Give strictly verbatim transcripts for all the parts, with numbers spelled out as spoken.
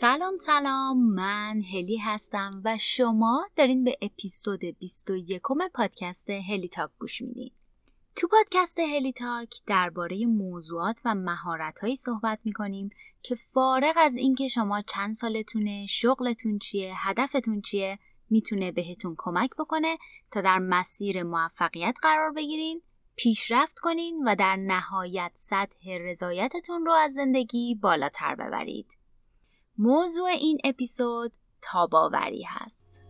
سلام سلام، من هلی هستم و شما دارین به اپیزود بیست و یکم پادکست هلی تاک گوش میدین. تو پادکست هلی تاک درباره موضوعات و مهارت‌هایی صحبت می‌کنیم که فارغ از اینکه شما چند سالتونه، شغلتون چیه، هدفتون چیه، میتونه بهتون کمک بکنه تا در مسیر موفقیت قرار بگیرین، پیشرفت کنین و در نهایت سطح رضایتتون رو از زندگی بالاتر ببرید. موضوع این اپیزود تاباوری هست.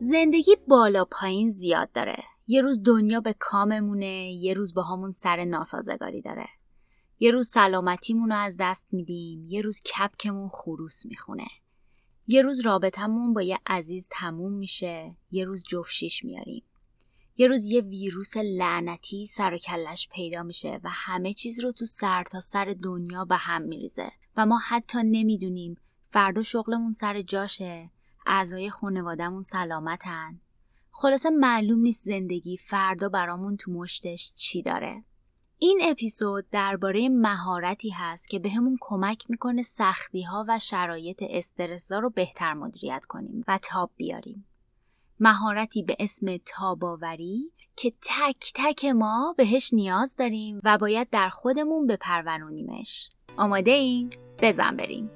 زندگی بالا پایین زیاد داره. یه روز دنیا به کاممونه، یه روز با همون سر ناسازگاری داره. یه روز سلامتیمون رو از دست میدیم، یه روز کپکمون خروس میخونه. یه روز رابطمون با یه عزیز تموم میشه، یه روز جفت شیش میاریم. یه روز یه ویروس لعنتی سر و کلش پیدا میشه و همه چیز رو تو سر تا سر دنیا به هم میریزه و ما حتی نمیدونیم فردا شغلمون سر جاشه، اعضای خانوادمون سلامتن. خلاصه معلوم نیست زندگی فردا برامون تو مشتش چی داره. این اپیزود درباره مهارتی هست که بهمون کمک میکنه سختی‌ها و شرایط استرس‌زا رو بهتر مدیریت کنیم و تاب بیاریم. مهارتی به اسم تاباوری که تک تک ما بهش نیاز داریم و باید در خودمون بپرورونیمش. آماده این؟ بزن بریم.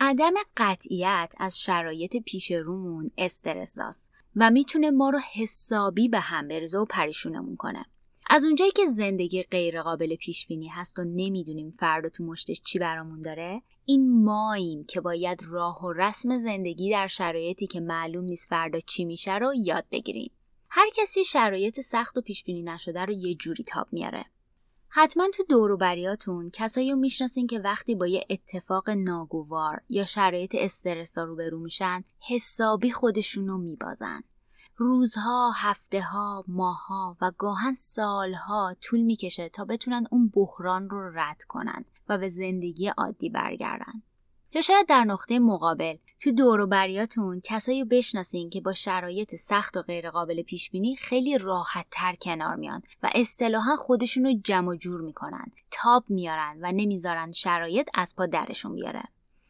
عدم قطعیت از شرایط پیش رومون استرس است و میتونه ما رو حسابی به هم بریزه و پریشونمون کنه. از اونجایی که زندگی غیر قابل پیش بینی هست و نمیدونیم فردا تو مشتش چی برامون داره، این ماییم که باید راه و رسم زندگی در شرایطی که معلوم نیست فردا چی میشه رو یاد بگیریم. هر کسی شرایط سخت و پیش بینی نشده رو یه جوری تاب میاره. حتما تو دوروبریاتون کسایی رو میشناسین که وقتی با یه اتفاق ناگوار یا شرایط استرس‌زا روبرو میشن، حسابی خودشون رو میبازن. روزها، هفته‌ها، ماه‌ها و گاهن سال‌ها طول میکشه تا بتونن اون بحران رو رد کنن و به زندگی عادی برگردن. یا شاید در نقطه مقابل تو دوروبریاتون کسایی رو بشناسین که با شرایط سخت و غیر قابل پیش بینی خیلی راحت تر کنار میان و اصطلاحاً خودشون رو جمع و جور میکنن، تاب میارن و نمیذارن شرایط از پا درشون بیاره.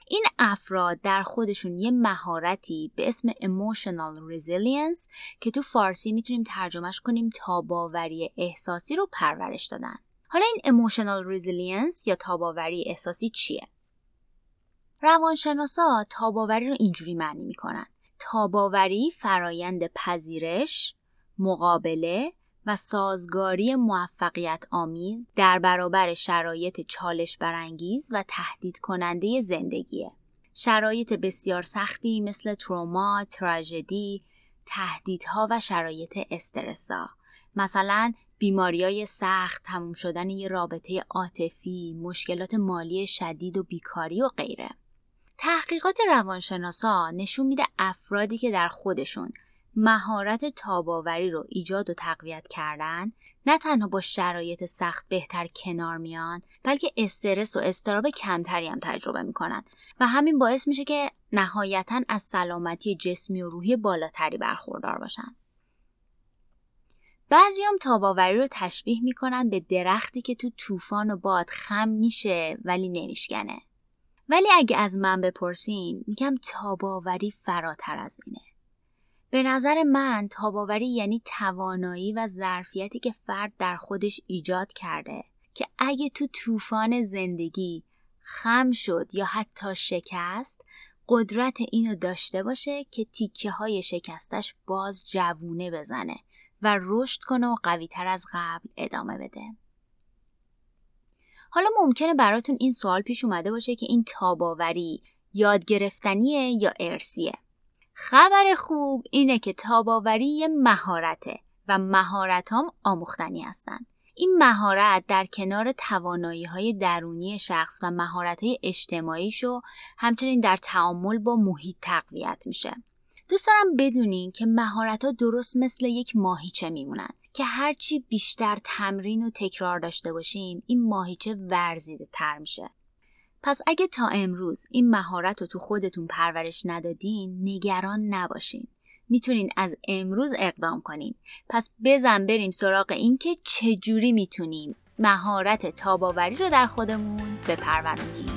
این افراد در خودشون یه مهارتی به اسم Emotional Resilience که تو فارسی میتونیم ترجمهش کنیم تاباوری احساسی رو پرورش دادن. حالا این Emotional Resilience یا تاباوری احساسی چیه؟ روانشناسا تاباوری رو اینجوری معنی میکنن. تاباوری فرایند پذیرش، مقابله و سازگاری موفقیت آمیز در برابر شرایط چالش برانگیز و تهدید کننده زندگیه. شرایط بسیار سختی مثل تروما، تراژدی، تهدیدها و شرایط استرس‌ها. مثلا بیماری‌های سخت، تموم شدن یه رابطه عاطفی، مشکلات مالی شدید و بیکاری و غیره. تحقیقات روانشناسا نشون میده افرادی که در خودشون مهارت تاباوری رو ایجاد و تقویت کردن، نه تنها با شرایط سخت بهتر کنار میان، بلکه استرس و اضطراب کمتری هم تجربه میکنن و همین باعث میشه که نهایتاً از سلامتی جسمی و روحی بالاتری برخوردار باشن. بعضی هم تاباوری رو تشبیه میکنن به درختی که تو طوفان و باد خم میشه ولی نمیشکنه. ولی اگه از من بپرسین، میگم تاباوری فراتر از اینه. به نظر من تاباوری یعنی توانایی و ظرفیتی که فرد در خودش ایجاد کرده که اگه تو طوفان زندگی خم شد یا حتی شکست، قدرت اینو داشته باشه که تیکه های شکستش باز جوونه بزنه و رشد کنه و قوی تر از قبل ادامه بده. حالا ممکنه براتون این سوال پیش اومده باشه که این تاباوری یاد گرفتنیه یا ارثیه؟ خبر خوب اینه که تاباوری یه مهارته و مهارت‌هام آموختنی هستند. این مهارت در کنار توانایی‌های درونی شخص و مهارت‌های اجتماعیشو همچنین در تعامل با محیط تقویت میشه. دوست دارم بدونین که مهارت‌ها درست مثل یک ماهیچه میمونن که هرچی بیشتر تمرین و تکرار داشته باشیم این ماهیچه ورزیده تر میشه. پس اگه تا امروز این مهارت رو تو خودتون پرورش ندادین نگران نباشین. میتونین از امروز اقدام کنین. پس بزن بریم سراغ این که چجوری میتونیم مهارت تاب‌آوری رو در خودمون بپرورونیم.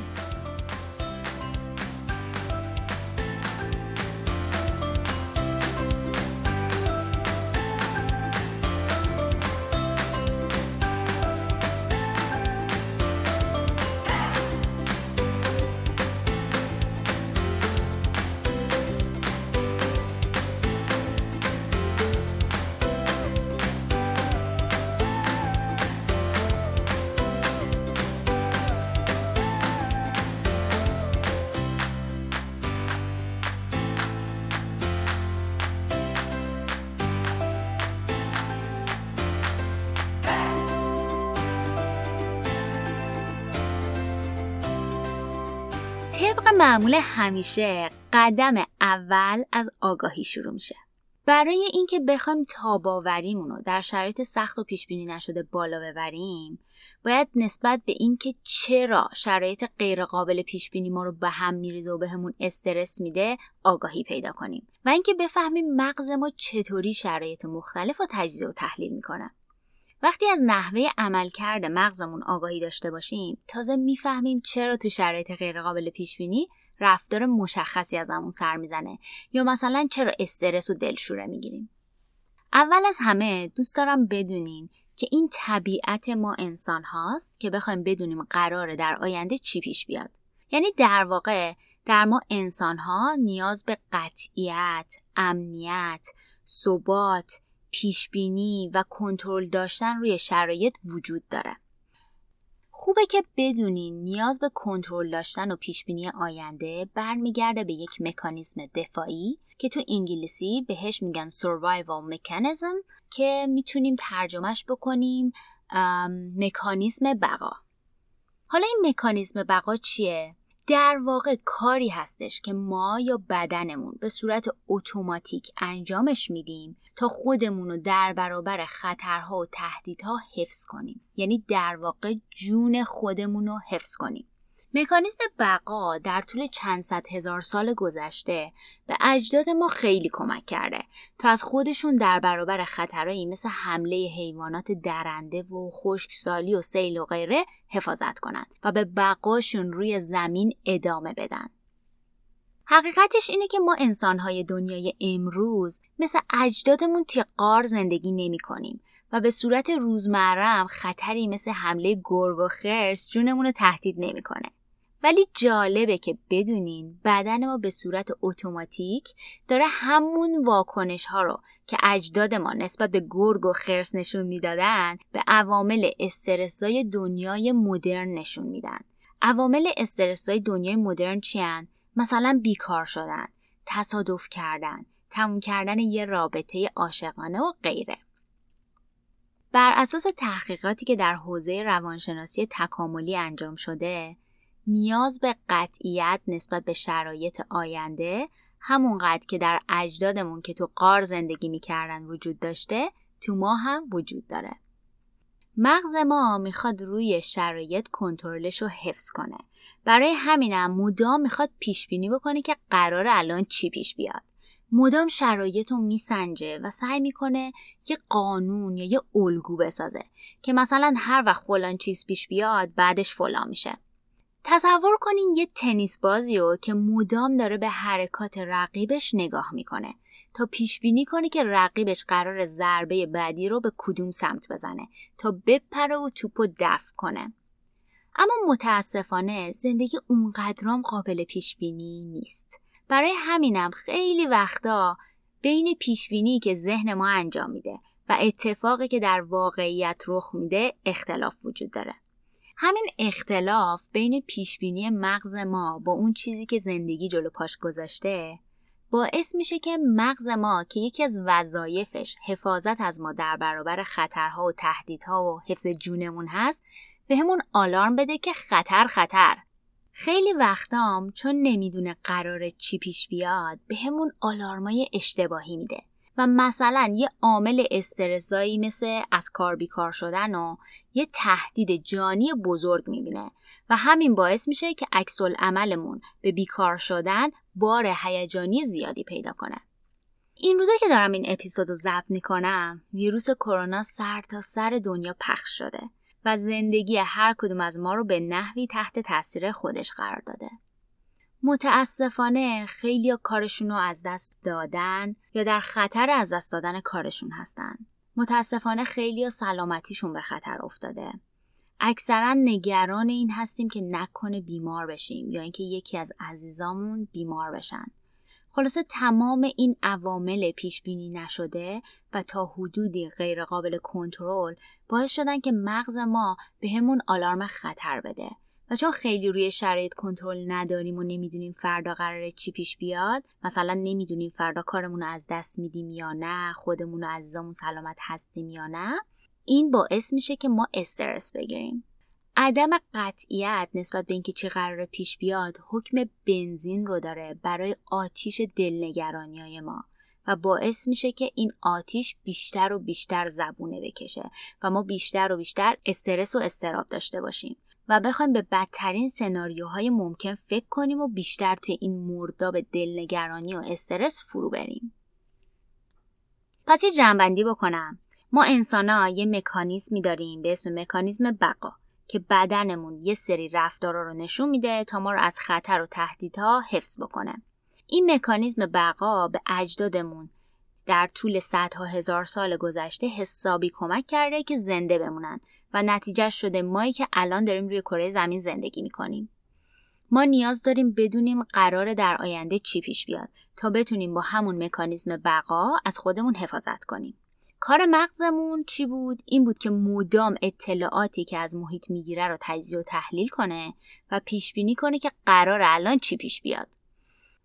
طبق معمول همیشه قدم اول از آگاهی شروع میشه. برای اینکه بخوایم تاب‌آوریمون رو در شرایط سخت و پیشبینی نشده بالا ببریم، باید نسبت به اینکه چرا شرایط غیر قابل پیشبینی ما رو به هم میریزه و به همون استرس میده آگاهی پیدا کنیم و اینکه بفهمیم مغز ما چطوری شرایط مختلف رو تجزیه و تحلیل میکنه. وقتی از نحوه عملکرد مغزمون آگاهی داشته باشیم، تازه میفهمیم چرا تو شرایط غیرقابل پیشبینی رفتار مشخصی ازمون سر میزنه یا مثلا چرا استرس و دلشوره میگیریم. اول از همه دوست دارم بدونین که این طبیعت ما انسان هاست که بخوایم بدونیم قراره در آینده چی پیش بیاد. یعنی در واقع در ما انسان ها نیاز به قطعیت، امنیت، ثبات، پیشبینی و کنترل داشتن روی شرایط وجود داره. خوبه که بدونین نیاز به کنترل داشتن و پیشبینی آینده برمیگرده به یک مکانیزم دفاعی که تو انگلیسی بهش میگن survival mechanism که میتونیم ترجمهش بکنیم مکانیزم بقا. حالا این مکانیزم بقا چیه؟ در واقع کاری هستش که ما یا بدنمون به صورت اتوماتیک انجامش میدیم تا خودمونو در برابر خطرها و تهدیدها حفظ کنیم. یعنی در واقع جون خودمونو حفظ کنیم. مکانیزم بقا در طول چند صد هزار سال گذشته به اجداد ما خیلی کمک کرده تا از خودشون در برابر خطرهایی مثل حمله حیوانات درنده و خشکسالی و سیل و غیره حفاظت کنند و به بقاشون روی زمین ادامه بدن. حقیقتش اینه که ما انسانهای دنیای امروز مثل اجدادمون توی غار زندگی نمی کنیم و به صورت روزمره خطری مثل حمله گرگ و خرس جونمون رو تهدید نمی کنه. ولی جالبه که بدونین بدن ما به صورت اتوماتیک داره همون واکنش ها رو که اجداد ما نسبت به گرگ و خرس نشون میدادن به عوامل استرسای دنیای مدرن نشون میدن. عوامل استرسای دنیای مدرن چیان؟ مثلا بیکار شدن، تصادف کردن، تموم کردن یه رابطه عاشقانه و غیره. بر اساس تحقیقاتی که در حوزه روانشناسی تکاملی انجام شده، نیاز به قطعیت نسبت به شرایط آینده همونقدر که در اجدادمون که تو غار زندگی میکردن وجود داشته، تو ما هم وجود داره. مغز ما میخواد روی شرایط کنترلش رو حفظ کنه. برای همینم مدام میخواد پیشبینی بکنه که قراره الان چی پیش بیاد. مدام شرایط رو میسنجه و سعی میکنه یه قانون یا یه الگو بسازه که مثلا هر وقت فلان چیز پیش بیاد بعدش فلان میشه. تصور کنین یه تنیس بازی رو که مدام داره به حرکات رقیبش نگاه میکنه تا پیش بینی کنه که رقیبش قراره ضربه بعدی رو به کدوم سمت بزنه تا بپره و توپو دفع کنه. اما متاسفانه زندگی اونقدرام قابل پیش بینی نیست. برای همینم خیلی وقتا بین پیش بینی که ذهن ما انجام میده و اتفاقی که در واقعیت رخ میده اختلاف وجود داره. همین اختلاف بین پیش بینی مغز ما با اون چیزی که زندگی جلو پاش گذاشته باعث میشه که مغز ما که یکی از وظایفش حفاظت از ما در برابر خطرها و تهدیدها و حفظ جونمون هست، به همون آلارم بده که خطر خطر. خیلی وقتام چون نمیدونه قراره چی پیش بیاد، به همون آلارمای اشتباهی میده و مثلا یه عامل استرسایی مثل از کار بیکار شدن و یه تهدید جانی بزرگ میبینه و همین باعث میشه که عکس العملمون به بیکار شدن بار هیجانی زیادی پیدا کنه. این روزه که دارم این اپیزودو ضبط میکنم، ویروس کرونا سر تا سر دنیا پخش شده و زندگی هر کدوم از ما رو به نحوی تحت تاثیر خودش قرار داده. متاسفانه خیلی کارشون رو از دست دادن یا در خطر از دست دادن کارشون هستن. متاسفانه خیلی سلامتیشون به خطر افتاده. اکثرا نگران این هستیم که نکنه بیمار بشیم یا اینکه یکی از عزیزامون بیمار بشن. خلاصه تمام این عوامل پیش بینی نشده و تا حدودی غیر قابل کنترل باعث شدن که مغز ما به همون آلارم خطر بده. و چون خیلی روی شرایط کنترل نداریم و نمیدونیم فردا قراره چی پیش بیاد، مثلا نمیدونیم فردا کارمون رو از دست میدیم یا نه، خودمون و عزیزامون سلامت هستیم یا نه، این باعث میشه که ما استرس بگیریم. عدم قطعیت نسبت به اینکه چی قراره پیش بیاد حکم بنزین رو داره برای آتیش دلنگرانی‌های ما و باعث میشه که این آتیش بیشتر و بیشتر زبونه بکشه و ما بیشتر و بیشتر استرس و اضطراب داشته باشیم و بخوایم به بدترین سناریوهای ممکن فکر کنیم و بیشتر توی این مرداب دلنگرانی و استرس فرو بریم. پس یه جنبندی بکنم. ما انسان‌ها یه مکانیزمی داریم به اسم مکانیزم بقا که بدنمون یه سری رفتارا رو نشون میده تا ما رو از خطر و تهدیدها حفظ بکنه. این مکانیزم بقا به اجدادمون در طول صدها هزار سال گذشته حسابی کمک کرده که زنده بمونن و نتیجه شده مایی که الان داریم روی کره زمین زندگی میکنیم. ما نیاز داریم بدونیم قراره در آینده چی پیش بیاد تا بتونیم با همون مکانیزم بقا از خودمون حفاظت کنیم. کار مغزمون چی بود؟ این بود که مدام اطلاعاتی که از محیط میگیره رو تجزیه و تحلیل کنه و پیش بینی کنه که قراره الان چی پیش بیاد.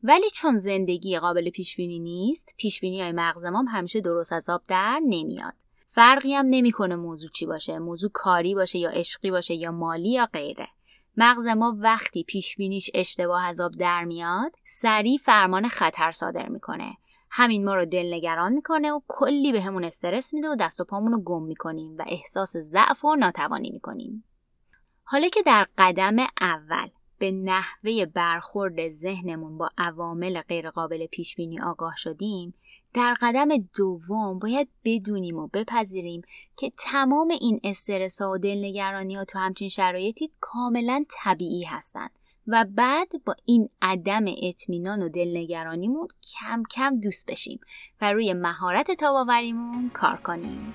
ولی چون زندگی قابل پیش بینی نیست، پیش بینی‌های مغزمون همیشه درست از آب در نمیاد. فرقی هم نمی‌کنه موضوع چی باشه، موضوع کاری باشه یا عشقی باشه یا مالی یا غیره. مغز ما وقتی پیش بینیش اشتباه از آب در میاد، سریع فرمان خطر صادر میکنه. همین ما رو دلنگران میکنه و کلی به همون استرس میده و دست و پامون رو گم میکنیم و احساس ضعف و ناتوانی میکنیم. حالا که در قدم اول به نحوه برخورد ذهنمون با عوامل غیرقابل پیش بینی آگاه شدیم، در قدم دوم باید بدونیم و بپذیریم که تمام این استرس ها و دلنگرانی ها تو همچین شرایطی کاملا طبیعی هستند و بعد با این عدم اطمینان و دلنگرانیمون کم کم دوست بشیم و روی مهارت تاب‌آوریمون کار کنیم.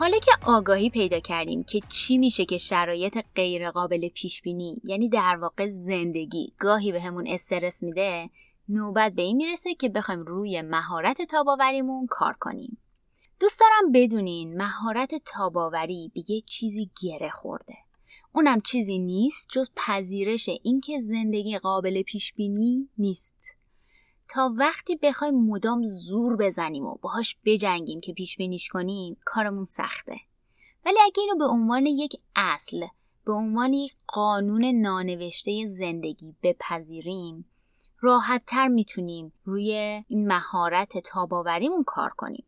حالا که آگاهی پیدا کردیم که چی میشه که شرایط غیر قابل پیش بینی، یعنی در واقع زندگی، گاهی به همون استرس میده، نوبت به این میرسه که بخوایم روی مهارت تاب‌آوریمون کار کنیم. دوست دارم بدونین مهارت تاب‌آوری به یه چیزی گره خورده. اونم چیزی نیست جز پذیرش اینکه زندگی قابل پیش بینی نیست. تا وقتی بخوایم مدام زور بزنیم و باهاش بجنگیم که پیش بینیش کنیم کارمون سخته. ولی اگه اینو به عنوان یک اصل، به عنوان یک قانون نانوشته زندگی بپذیریم، راحت‌تر میتونیم روی این مهارت تاب‌آوریمون کار کنیم.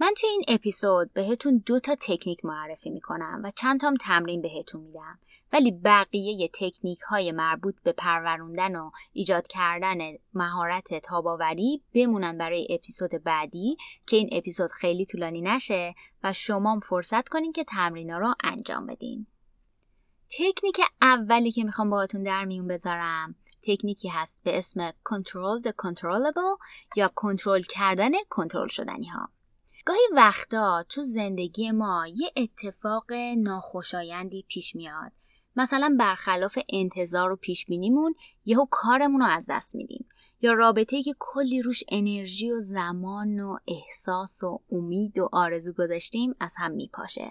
من توی این اپیزود بهتون دو تا تکنیک معرفی میکنم و چند تا هم تمرین بهتون میدم، ولی بقیه یه تکنیک های مربوط به پروروندن و ایجاد کردن مهارت تاب‌آوری بمونن برای اپیزود بعدی که این اپیزود خیلی طولانی نشه و شما هم فرصت کنین که تمرینا رو انجام بدین. تکنیک اولی که میخوام باهاتون در میون بذارم تکنیکی هست به اسم Control the Controllable یا کنترل کردن کنترل شدنی ها. گاهی وقتا تو زندگی ما یه اتفاق ناخوشایندی پیش میاد. مثلا برخلاف انتظار و پیش بینیمون یهو کارمون رو از دست میدیم، یا رابطه‌ای که کلی روش انرژی و زمان و احساس و امید و آرزو گذاشتیم از هم میپاشه.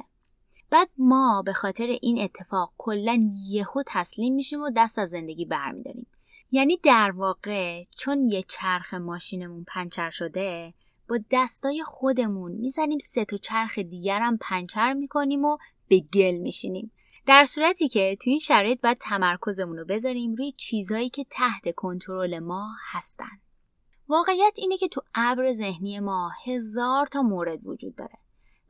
بعد ما به خاطر این اتفاق کلاً یهو تسلیم میشیم و دست از زندگی برمیداریم. یعنی در واقع چون یه چرخ ماشینمون پنچر شده، با دستای خودمون میزنیم سه تا چرخ دیگر هم پنچر میکنیم و به گل میشینیم. در صورتی که تو این شرایط باید تمرکزمون رو بذاریم روی چیزایی که تحت کنترل ما هستن. واقعیت اینه که تو ابر ذهنی ما هزار تا مورد وجود داره.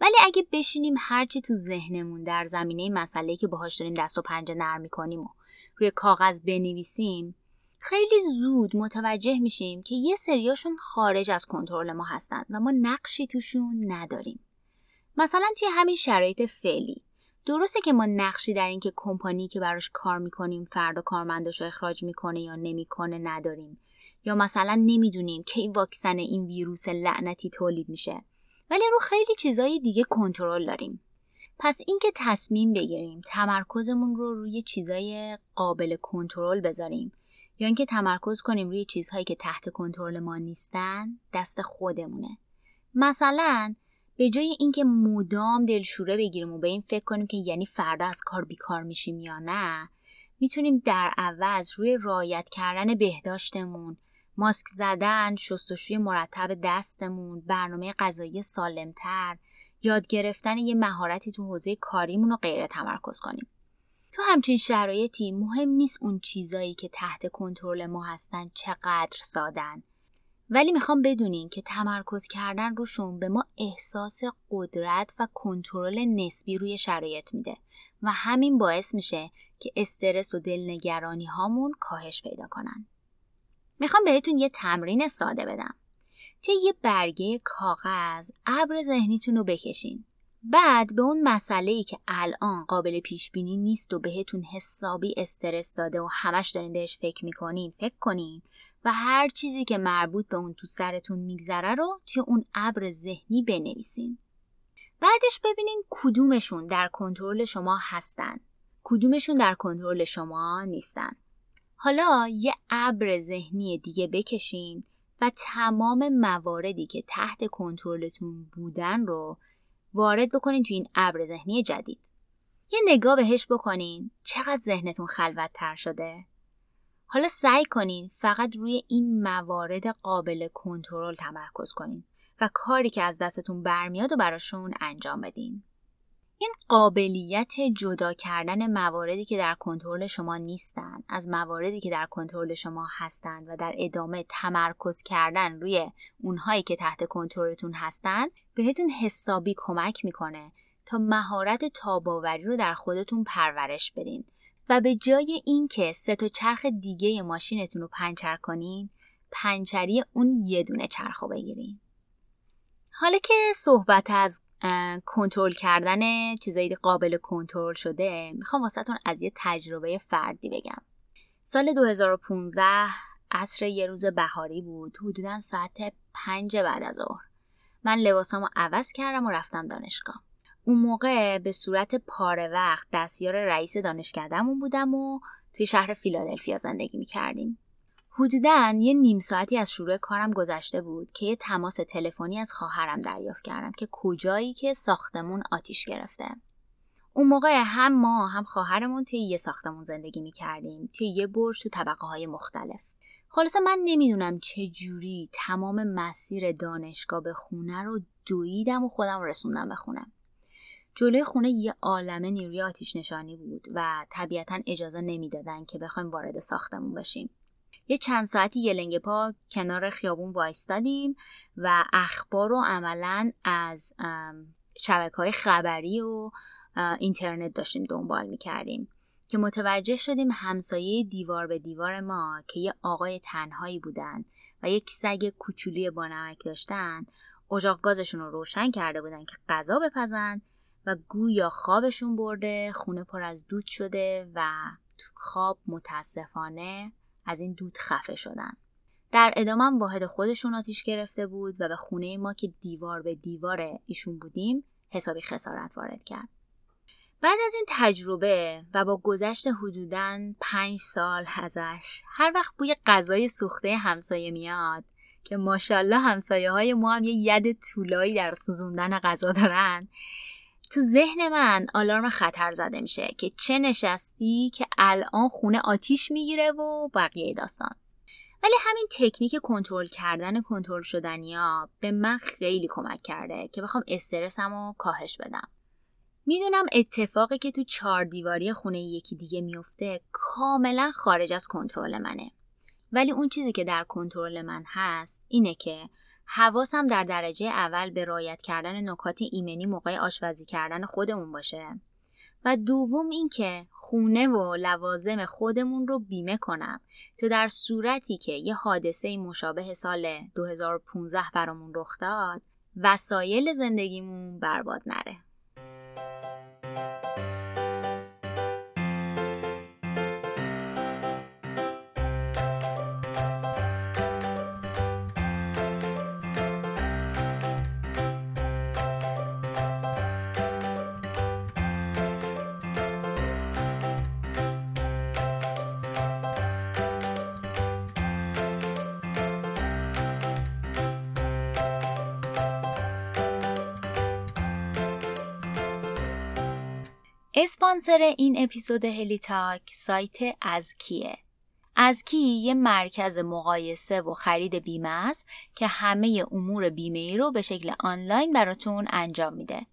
ولی اگه بشینیم هرچی تو ذهنمون در زمینه مسئله‌ای که باهاش داریم دست و پنجه نرم می‌کنیم و روی کاغذ بنویسیم، خیلی زود متوجه میشیم که یه سریاشون خارج از کنترل ما هستن و ما نقشی توشون نداریم. مثلا توی همین شرایط فعلی، درسته که ما نقشی در این که کمپانی که براش کار می‌کنیم فردا کارمنداشو اخراج می‌کنه یا نمی‌کنه نداریم، یا مثلا نمی‌دونیم کی واکسن این ویروس لعنتی تولید میشه، ولی رو خیلی چیزای دیگه کنترل داریم. پس اینکه تصمیم بگیریم تمرکزمون رو روی چیزای قابل کنترل بذاریم یا اینکه تمرکز کنیم روی چیزهایی که تحت کنترل ما نیستن دست خودمونه. مثلا به جای اینکه مدام دلشوره بگیریم و به این فکر کنیم که یعنی فردا از کار بیکار میشیم یا نه، میتونیم در عوض روی رعایت کردن بهداشتمون، ماسک زدن، شستشوی مرتب دستمون، برنامه غذایی سالمتر، یاد گرفتن یه مهارتی تو حوزه کاریمون رو غیره تمرکز کنیم. تو همچین شرایطی مهم نیست اون چیزایی که تحت کنترل ما هستن چقدر سادن، ولی میخوام بدونین که تمرکز کردن روشون به ما احساس قدرت و کنترل نسبی روی شرایط میده و همین باعث میشه که استرس و دلنگرانی هامون کاهش پیدا کنن. میخوام بهتون یه تمرین ساده بدم. توی یه برگه کاغذ ابر ذهنیتون رو بکشین. بعد به اون مسئله‌ای که الان قابل پیش بینی نیست و بهتون حسابی استرس داده و همش دارین بهش فکر میکنین فکر کنین و هر چیزی که مربوط به اون تو سرتون میگذره رو توی اون ابر ذهنی بنویسین. بعدش ببینین کدومشون در کنترل شما هستن، کدومشون در کنترل شما نیستن. حالا یه ابر ذهنی دیگه بکشین و تمام مواردی که تحت کنترلتون بودن رو وارد بکنین تو این ابر ذهنی جدید. یه نگاه بهش بکنین، چقدر ذهنتون خلوت‌تر شده. حالا سعی کنین فقط روی این موارد قابل کنترل تمرکز کنین و کاری که از دستتون برمیاد و براشون انجام بدین. این قابلیت جدا کردن مواردی که در کنترل شما نیستن از مواردی که در کنترل شما هستن و در ادامه تمرکز کردن روی اونهایی که تحت کنترلتون هستن بهتون حسابی کمک میکنه تا مهارت تاب‌آوری رو در خودتون پرورش بدین و به جای اینکه سه تا چرخ دیگه ماشینتون رو پنچر کنین، پنچری اون یه دونه چرخ رو بگیرین. حالا که صحبت از کنترل کردن چیزایی قابل کنترل شده، میخوام واسهتون از یه تجربه فردی بگم. سال دو هزار و پانزده عصر یه روز بهاری بود، حدوداً ساعت پنج بعد از ظهر. من لباسامو عوض کردم و رفتم دانشگاه. اون موقع به صورت پاره وقت دستیار رئیس دانشکدهمون بودم و توی شهر فیلادلفیا زندگی میکردیم. حدوداً یه نیم ساعتی از شروع کارم گذشته بود که یه تماس تلفنی از خواهرم دریافت کردم که کجایی که ساختمون آتیش گرفته. اون موقع هم ما هم خواهرمون توی یه ساختمون زندگی می‌کردیم، توی یه برج تو طبقه‌های مختلف. خلاصه من نمیدونم چجوری تمام مسیر دانشگاه به خونه رو دویدم و خودم رسوندم به خونه. جلوی خونه یه عالمه نیروی آتیش نشانی بود و طبیعتاً اجازه نمیدادن که بخوایم وارد ساختمون بشیم. یه چند ساعتی یلنگ پا کنار خیابون وایستادیم و اخبار رو عملاً از شبکه‌های خبری و اینترنت داشتیم دنبال می‌کردیم که متوجه شدیم همسایه دیوار به دیوار ما که یه آقای تنهایی بودن و یک سگ کوچولوی بانمک داشتن، اجاق گازشون رو روشن کرده بودن که غذا بپزن و گویا خوابشون برده، خونه پر از دود شده و تو خواب متاسفانه از این دود خفه شدن. در ادامه واحد خودشون آتیش گرفته بود و به خونه ما که دیوار به دیوار ایشون بودیم حسابی خسارت وارد کرد. بعد از این تجربه و با گذشت حدوداً پنج سال ازش، هر وقت بوی غذای سوخته همسایه میاد که ماشاءالله همسایه های ما هم یه ید طولایی در سوزوندن غذا دارن، تو ذهن من آلارم خطر زده میشه که چه نشستی که الان خونه آتیش میگیره و بقیه داستان. ولی همین تکنیک کنترل کردن کنترل شدنیا به من خیلی کمک کرده که بخوام استرسمو کاهش بدم. میدونم اتفاقی که تو چهار دیواری خونه یکی دیگه میفته کاملا خارج از کنترل منه، ولی اون چیزی که در کنترل من هست اینه که حواسم در درجه اول به رعایت کردن نکات ایمنی موقع آشپزی کردن خودمون باشه و دوم این که خونه و لوازم خودمون رو بیمه کنم تا در صورتی که یه حادثه مشابه سال دو هزار و پانزده برامون رخ داد وسایل زندگیمون برباد نره. اسپانسر این اپیزود هلی تاک سایت ازکیه. ازکی یه مرکز مقایسه و خرید بیمه است که همه امور بیمه ای رو به شکل آنلاین براتون انجام میده.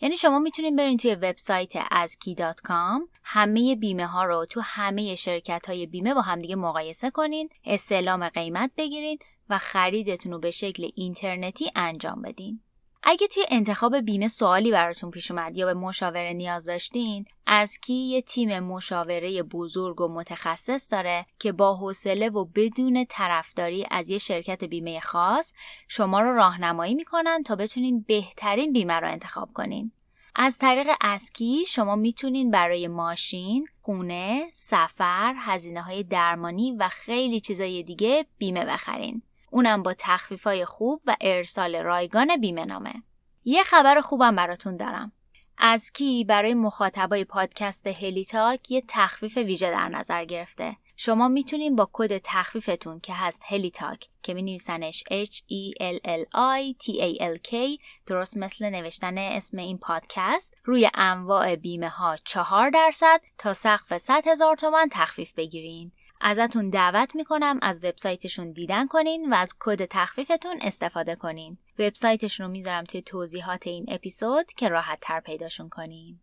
یعنی شما میتونید برین توی وبسایت ازکی دات کام، همه بیمه ها رو تو همه شرکت های بیمه با همدیگه مقایسه کنین، استعلام قیمت بگیرین و خریدتون رو به شکل اینترنتی انجام بدین. اگه توی انتخاب بیمه سوالی براتون پیش اومد یا به مشاوره نیاز داشتین، ازکی یه تیم مشاوره بزرگ و متخصص داره که با حوصله و بدون طرفداری از یه شرکت بیمه خاص شما رو راهنمایی میکنن تا بتونین بهترین بیمه رو انتخاب کنین. از طریق ازکی شما میتونین برای ماشین، خونه، سفر، هزینه‌های درمانی و خیلی چیزای دیگه بیمه بخرین. اونم با تخفیفای خوب و ارسال رایگان بیمه نامه. یه خبر خوبم براتون دارم. ازکی برای مخاطبای پادکست هلی تاک یه تخفیف ویژه در نظر گرفته. شما میتونین با کد تخفیفتون که هست هلی تاک که می‌نویسنش اچ ای ال ال آی تی ای ال کی، درست مثل نوشتن اسم این پادکست، روی انواع بیمه ها چهار درصد تا سقف صد هزار تومان تخفیف بگیرین. ازتون دعوت میکنم از وبسایتشون دیدن کنین و از کد تخفیفتون استفاده کنین. وبسایتشون رو میذارم توی توضیحات این اپیزود که راحت تر پیداشون کنین.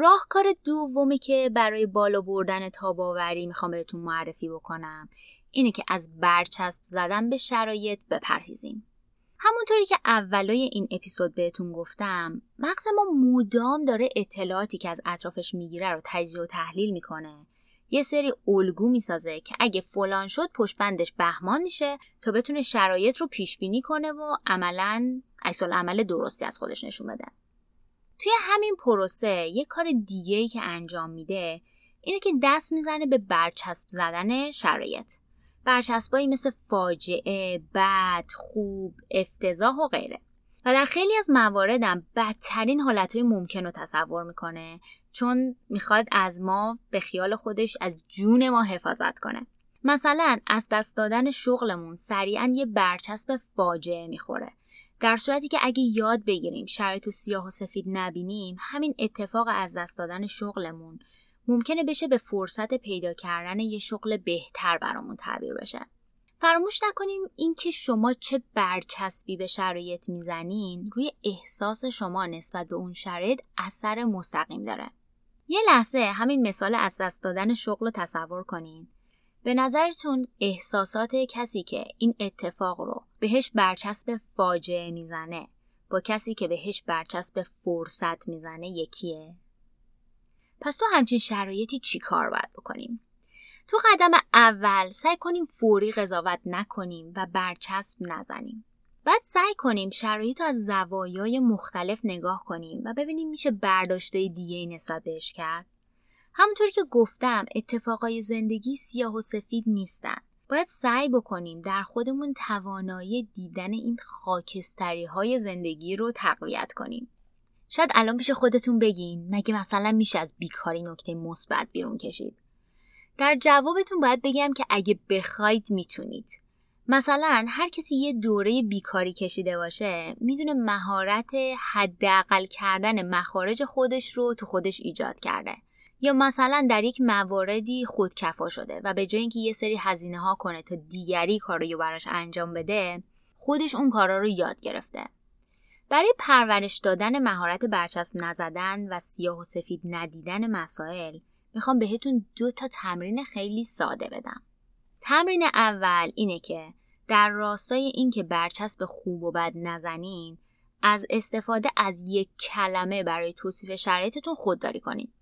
راهکار دومی که برای بالا بردن تاباوری میخوام بهتون معرفی بکنم اینه که از برچسب زدن به شرایط بپرهیزیم. همونطوری که اولای این اپیزود بهتون گفتم، مغز ما مدام داره اطلاعاتی که از اطرافش میگیره رو تجزیه و تحلیل میکنه. یه سری الگو میسازه که اگه فلان شد پشتبندش بهمان میشه تا بتونه شرایط رو پیش بینی کنه و عملاً عکس العمل درستی از خودش نشون بده. توی همین پروسه یک کار دیگه‌ای که انجام میده اینه که دست میزنه به برچسب زدن شرایط. برچسبایی مثل فاجعه، بد، خوب، افتضاح و غیره. و در خیلی از مواردم بدترین حالتهای ممکن رو تصور میکنه، چون میخواد از ما به خیال خودش از جون ما حفاظت کنه. مثلا از دست دادن شغلمون سریعا یه برچسب فاجعه میخوره، در صورتی که اگه یاد بگیریم شرایط سیاه و سفید نبینیم، همین اتفاق از دست دادن شغلمون ممکنه بشه به فرصت پیدا کردن یه شغل بهتر برامون تعبیر بشه. فراموش نکنیم اینکه شما چه برچسبی به شرایط میزنین روی احساس شما نسبت به اون شرایط اثر مستقیم داره. یه لحظه همین مثال از دست دادن شغل رو تصور کنین. به نظرتون احساسات کسی که این اتفاق رو بهش برچسب فاجعه میزنه با کسی که بهش برچسب فرصت میزنه یکیه؟ پس تو همچین شرایطی چی کار باید بکنیم؟ تو قدم اول سعی کنیم فوری قضاوت نکنیم و برچسب نزنیم. بعد سعی کنیم شرایط رو از زوایای مختلف نگاه کنیم و ببینیم میشه برداشتای دیگه‌ای نسبت بهش کرد. همونطور که گفتم اتفاقای زندگی سیاه و سفید نیستن. باید سعی بکنیم در خودمون توانایی دیدن این خاکستری‌های زندگی رو تقویت کنیم. شاید الان پیش خودتون بگین مگه مثلا میشه از بیکاری نکته مثبت بیرون کشید؟ در جوابتون باید بگم که اگه بخواید میتونید. مثلا هر کسی یه دوره بیکاری کشیده باشه میدونه مهارت حداقل کردن مخارج خودش رو تو خودش ایجاد کرده، یا مثلا در یک مواردی خودکفا شده و به جای اینکه یه سری هزینه ها کنه تا دیگری کار رو براش انجام بده، خودش اون کارا رو یاد گرفته. برای پرورش دادن مهارت برچسب نزدن و سیاه و سفید ندیدن مسائل میخوام بهتون دو تا تمرین خیلی ساده بدم. تمرین اول اینه که در راستای این که برچسب خوب و بد نزنین، از استفاده از یک کلمه برای توصیف شرایطتون خودداری کنین.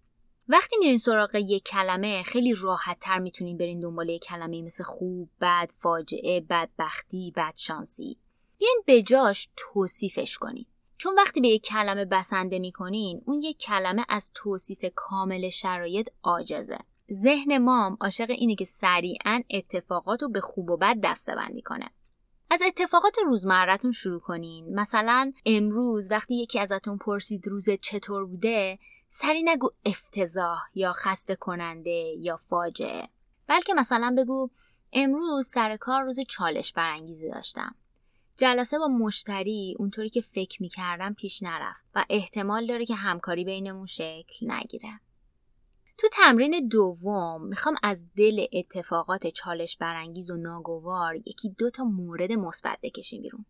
وقتی میرین سراغ یک کلمه خیلی راحت تر میتونین برین دنبال یک کلمه مثل خوب، بد، فاجعه، بدبختی، بدشانسی. بیاین به جاش توصیفش کنین. چون وقتی به یک کلمه بسنده میکنین، اون یک کلمه از توصیف کامل شرایط عاجزه. ذهن ما عاشق اینه که سریعاً اتفاقات رو به خوب و بد دسته‌بندی کنه. از اتفاقات روزمرتون شروع کنین. مثلا امروز وقتی یکی ازتون پرسید روزت چطور بوده، سری نگو افتضاح یا خسته کننده یا فاجعه، بلکه مثلا بگو امروز سر کار روز چالش برانگیزی داشتم. جلسه با مشتری اونطوری که فکر میکردم پیش نرفت و احتمال داره که همکاری بینمون شکل نگیره. تو تمرین دوم میخوام از دل اتفاقات چالش برانگیز و ناگوار یکی دو تا مورد مثبت بکشیم بیرون.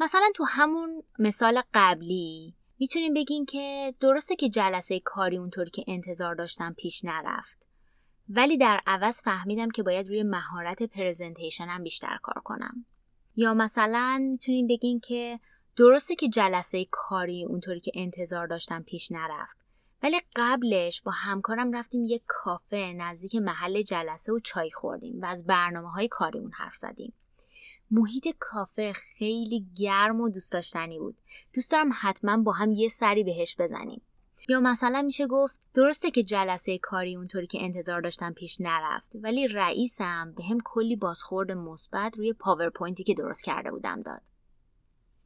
مثلا تو همون مثال قبلی میتونیم بگین که درسته که جلسه کاری اونطوری که انتظار داشتم پیش نرفت، ولی در عوض فهمیدم که باید روی مهارت پرزنتیشنم بیشتر کار کنم. یا مثلا میتونیم بگین که درسته که جلسه کاری اونطوری که انتظار داشتم پیش نرفت، ولی قبلش با همکارم رفتیم یک کافه نزدیک محل جلسه و چای خوردیم و از برنامه‌های کاریمون حرف زدیم. محیط کافه خیلی گرم و دوست داشتنی بود. دوست دارم حتما با هم یه سری بهش بزنیم. یا مثلا میشه گفت درسته که جلسه کاری اونطوری که انتظار داشتم پیش نرفت، ولی رئیسم بهم کلی بازخورد مثبت روی پاورپوینتی که درست کرده بودم داد.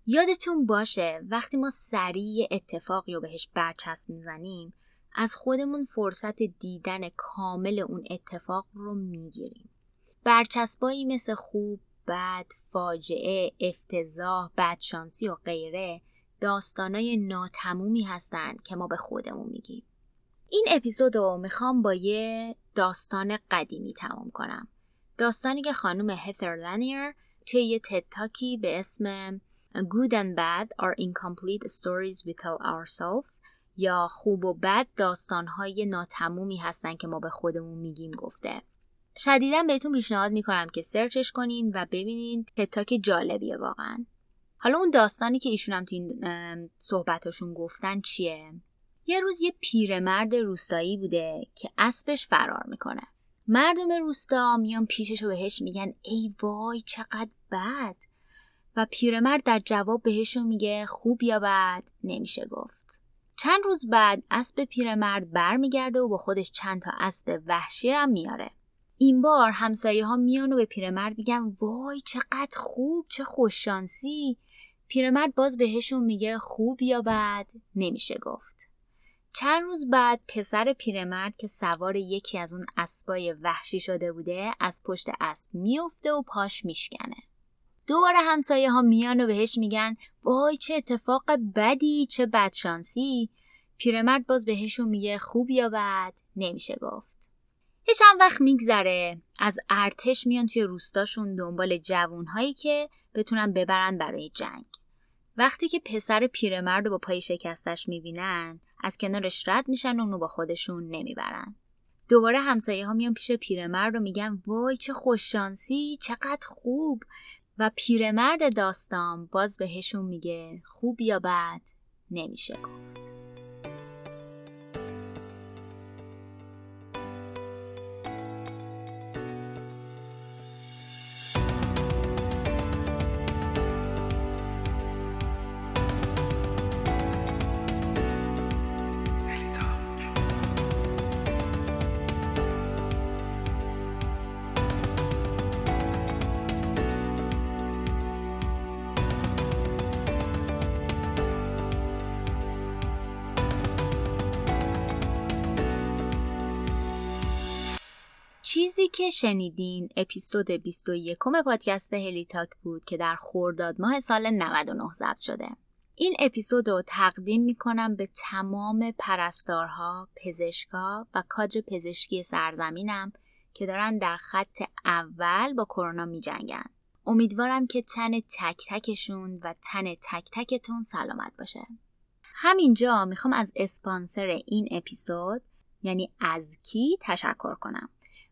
یادتون باشه وقتی ما سریع اتفاقی رو بهش برچسب میزنیم، از خودمون فرصت دیدن کامل اون اتفاق رو میگیریم. برچسبایی مثل خوب، بد، فاجعه، افتضاح، بدشانسی و غیره داستانای ناتمومی هستن که ما به خودمون میگیم. این اپیزودو میخوام با یه داستان قدیمی تمام کنم. داستانی که خانم هتر لانیر توی یه تد تاکی به اسم Good and Bad are Incomplete Stories We Tell Ourselves یا خوب و بد داستانهای ناتمومی هستن که ما به خودمون میگیم گفته. شدیداً بهتون پیشنهاد میکنم که سرچش کنین و ببینین، تد تاک جالبیه واقعاً. حالا اون داستانی که ایشون هم تو این صحبتاشون گفتن چیه؟ یه روز یه پیرمرد روستایی بوده که اسبش فرار میکنه. مردم روستا میان پیشش و بهش میگن ای وای چقدر بد، و پیرمرد در جواب بهشون میگه خوب یا بد نمیشه گفت. چند روز بعد اسب پیرمرد برمیگرده و با خودش چند تا اسب وحشی هم میاره. این بار همسایه ها میان و به پیرمرد میگن وای چقدر خوب، چه خوش شانسی. پیرمرد باز بهشون میگه خوب یا بد نمیشه گفت. چند روز بعد پسر پیرمرد که سوار یکی از اون اسبای وحشی شده بوده از پشت اسب میفته و پاش میشکنه. دوباره همسایه ها میان و بهش میگن وای چه اتفاق بدی، چه بدشانسی. پیرمرد باز بهشون میگه خوب یا بد نمیشه گفت. یه چند وقت میگذره، از ارتش میان توی روستاشون دنبال جوونهایی که بتونن ببرن برای جنگ. وقتی که پسر پیرمرد رو با پای شکستش میبینن از کنارش رد میشن و اونو با خودشون نمیبرن. دوباره همسایه ها میان پیش پیرمرد رو میگن وای چه خوش شانسی، چقدر خوب. و پیرمرد داستان باز بهشون میگه خوب یا بد نمیشه گفت. چیزی که شنیدین اپیزود بیست و یک پادکست هلی تاک بود که در خرداد ماه سال نود و نه ضبط شده. این اپیزود رو تقدیم میکنم به تمام پرستارها، پزشکا و کادر پزشکی سرزمینم که دارن در خط اول با کرونا میجنگن. امیدوارم که تن تک تکشون و تن تک تکتون سلامت باشه. همینجا میخوام از اسپانسر این اپیزود یعنی ازکی تشکر کنم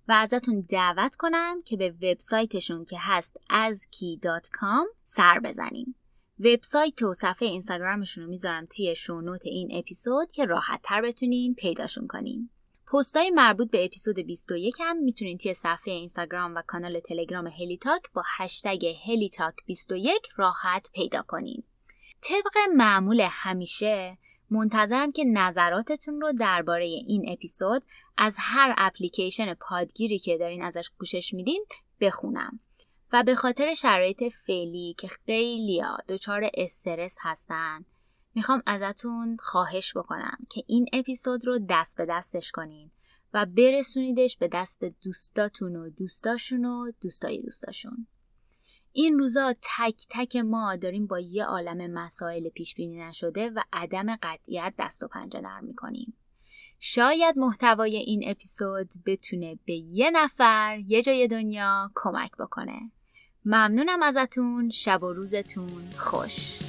و ازتون دعوت کنم که به وبسایتشون که هست ازکی دات کام سر بزنین. وبسایت و صفحه اینستاگرامشون رو میذارم توی شونوت این اپیزود که راحت تر بتونین پیداشون کنین. پستای مربوط به اپیزود بیست و یک هم میتونین توی صفحه اینستاگرام و کانال تلگرام هلی تاک با هشتگ هلی تاک بیست و یک راحت پیدا کنین. طبق معمول همیشه منتظرم که نظراتتون رو درباره این اپیزود از هر اپلیکیشن پادگیری که دارین ازش گوشش میدین بخونم. و به خاطر شرایط فعلی که خیلی‌ها دچار استرس هستن میخوام ازتون خواهش بکنم که این اپیزود رو دست به دستش کنین و برسونیدش به دست دوستاتون و دوستاشون و دوستای دوستاشون. این روزا تک تک ما داریم با یه عالم مسائل پیش بینی نشده و عدم قطعیت دست و پنجه نرم می‌کنیم. شاید محتوای این اپیزود بتونه به یه نفر یه جای دنیا کمک بکنه. ممنونم ازتون. شب و روزتون خوش.